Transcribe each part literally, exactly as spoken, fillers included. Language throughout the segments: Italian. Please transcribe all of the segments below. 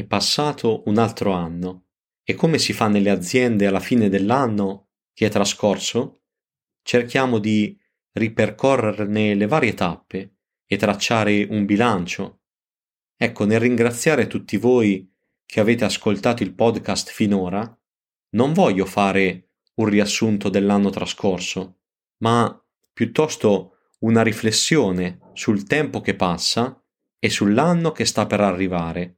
È passato un altro anno e, come si fa nelle aziende alla fine dell'anno che è trascorso, cerchiamo di ripercorrerne le varie tappe e tracciare un bilancio. Ecco, nel ringraziare tutti voi che avete ascoltato il podcast finora, non voglio fare un riassunto dell'anno trascorso, ma piuttosto una riflessione sul tempo che passa e sull'anno che sta per arrivare.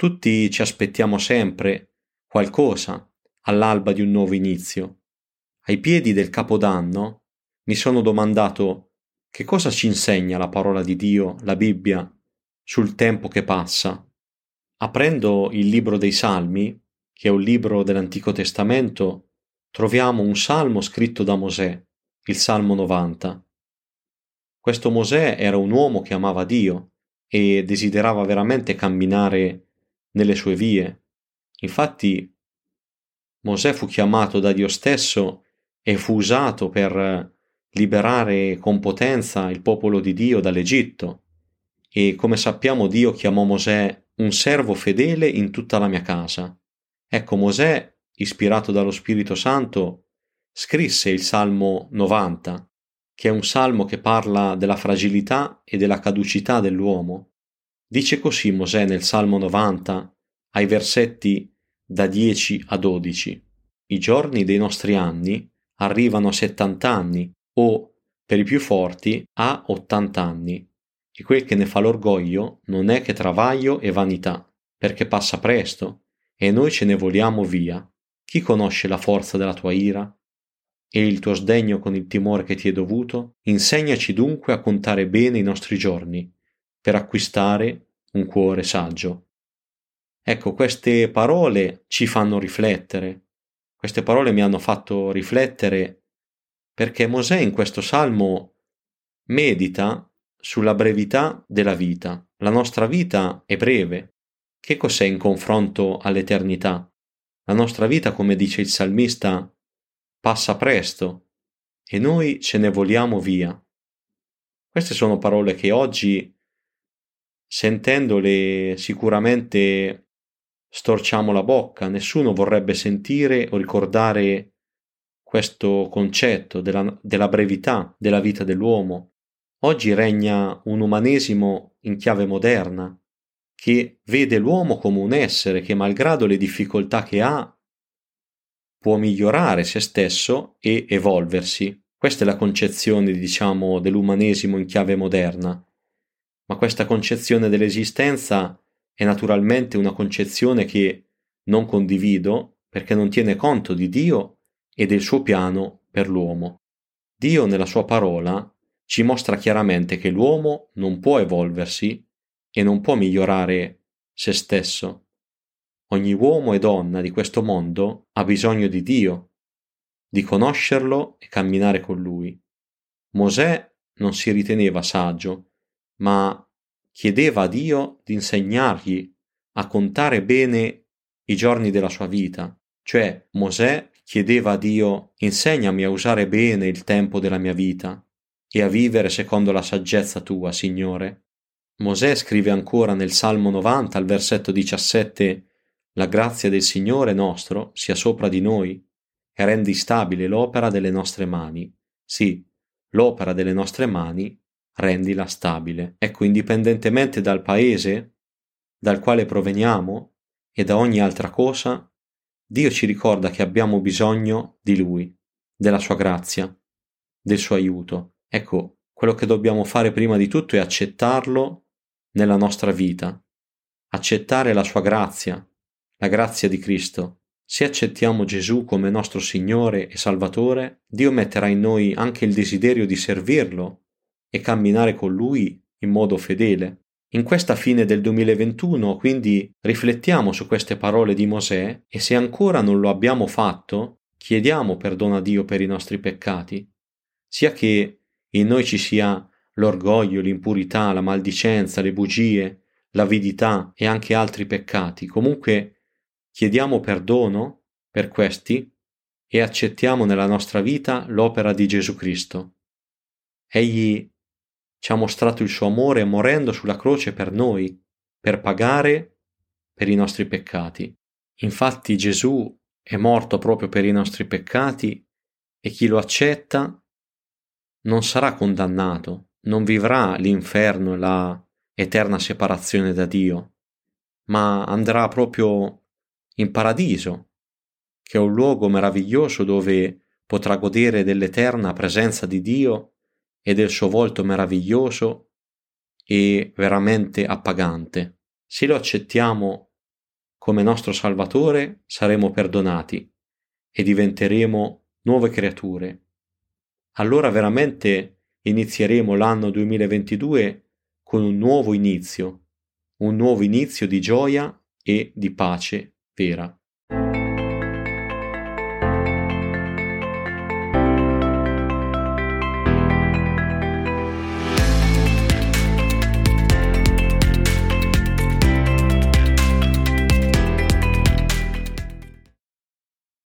Tutti ci aspettiamo sempre qualcosa all'alba di un nuovo inizio. Ai piedi del Capodanno mi sono domandato: che cosa ci insegna la parola di Dio, la Bibbia, sul tempo che passa? Aprendo il libro dei Salmi, che è un libro dell'Antico Testamento, troviamo un salmo scritto da Mosè, il Salmo novanta. Questo Mosè era un uomo che amava Dio e desiderava veramente camminare nelle sue vie. Infatti, Mosè fu chiamato da Dio stesso e fu usato per liberare con potenza il popolo di Dio dall'Egitto. E come sappiamo, Dio chiamò Mosè un servo fedele in tutta la mia casa. Ecco, Mosè, ispirato dallo Spirito Santo, scrisse il Salmo novanta, che è un salmo che parla della fragilità e della caducità dell'uomo. Dice così Mosè nel Salmo novanta, ai versetti da dieci a dodici. I giorni dei nostri anni arrivano a settanta anni, o, per i più forti, a ottanta anni. E quel che ne fa l'orgoglio non è che travaglio e vanità, perché passa presto, e noi ce ne voliamo via. Chi conosce la forza della tua ira? E il tuo sdegno con il timore che ti è dovuto? Insegnaci dunque a contare bene i nostri giorni, per acquistare un cuore saggio. Ecco, queste parole ci fanno riflettere. Queste parole mi hanno fatto riflettere, perché Mosè in questo salmo medita sulla brevità della vita. La nostra vita è breve. Che cos'è in confronto all'eternità? La nostra vita, come dice il salmista, passa presto e noi ce ne voliamo via. Queste sono parole che oggi, sentendole, sicuramente storciamo la bocca. Nessuno vorrebbe sentire o ricordare questo concetto della, della brevità della vita dell'uomo. Oggi regna un umanesimo in chiave moderna, che vede l'uomo come un essere che, malgrado le difficoltà che ha, può migliorare se stesso e evolversi. Questa è la concezione, diciamo, dell'umanesimo in chiave moderna. Ma questa concezione dell'esistenza è naturalmente una concezione che non condivido, perché non tiene conto di Dio e del suo piano per l'uomo. Dio, nella sua parola, ci mostra chiaramente che l'uomo non può evolversi e non può migliorare se stesso. Ogni uomo e donna di questo mondo ha bisogno di Dio, di conoscerlo e camminare con Lui. Mosè non si riteneva saggio, ma chiedeva a Dio di insegnargli a contare bene i giorni della sua vita. Cioè, Mosè chiedeva a Dio: insegnami a usare bene il tempo della mia vita e a vivere secondo la saggezza tua, Signore. Mosè scrive ancora nel Salmo novanta, al versetto diciassette, «La grazia del Signore nostro sia sopra di noi e rendi stabile l'opera delle nostre mani. Sì, l'opera delle nostre mani rendila stabile». Ecco, indipendentemente dal paese dal quale proveniamo e da ogni altra cosa, Dio ci ricorda che abbiamo bisogno di Lui, della Sua grazia, del Suo aiuto. Ecco, quello che dobbiamo fare prima di tutto è accettarlo nella nostra vita, accettare la sua grazia, la grazia di Cristo. Se accettiamo Gesù come nostro Signore e Salvatore, Dio metterà in noi anche il desiderio di servirlo e camminare con Lui in modo fedele. In questa fine del duemilaventuno, quindi, riflettiamo su queste parole di Mosè e, se ancora non lo abbiamo fatto, chiediamo perdono a Dio per i nostri peccati, sia che in noi ci sia l'orgoglio, l'impurità, la maldicenza, le bugie, l'avidità e anche altri peccati. Comunque chiediamo perdono per questi e accettiamo nella nostra vita l'opera di Gesù Cristo. Egli ci ha mostrato il suo amore morendo sulla croce per noi, per pagare per i nostri peccati. Infatti Gesù è morto proprio per i nostri peccati e chi lo accetta non sarà condannato, non vivrà l'inferno e la eterna separazione da Dio, ma andrà proprio in paradiso, che è un luogo meraviglioso dove potrà godere dell'eterna presenza di Dio e del suo volto meraviglioso e veramente appagante. Se lo accettiamo come nostro Salvatore, saremo perdonati e diventeremo nuove creature. Allora veramente inizieremo l'anno duemilaventidue con un nuovo inizio, un nuovo inizio di gioia e di pace vera.